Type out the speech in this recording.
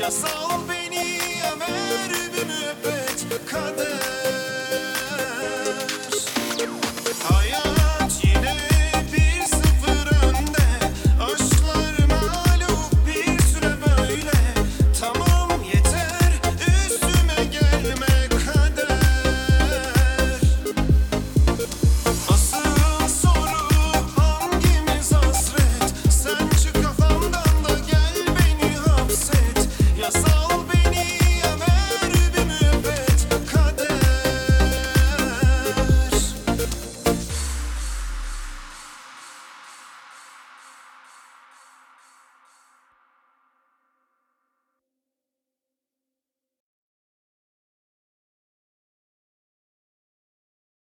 Ya sal beni, ya mermimi öpeç kader.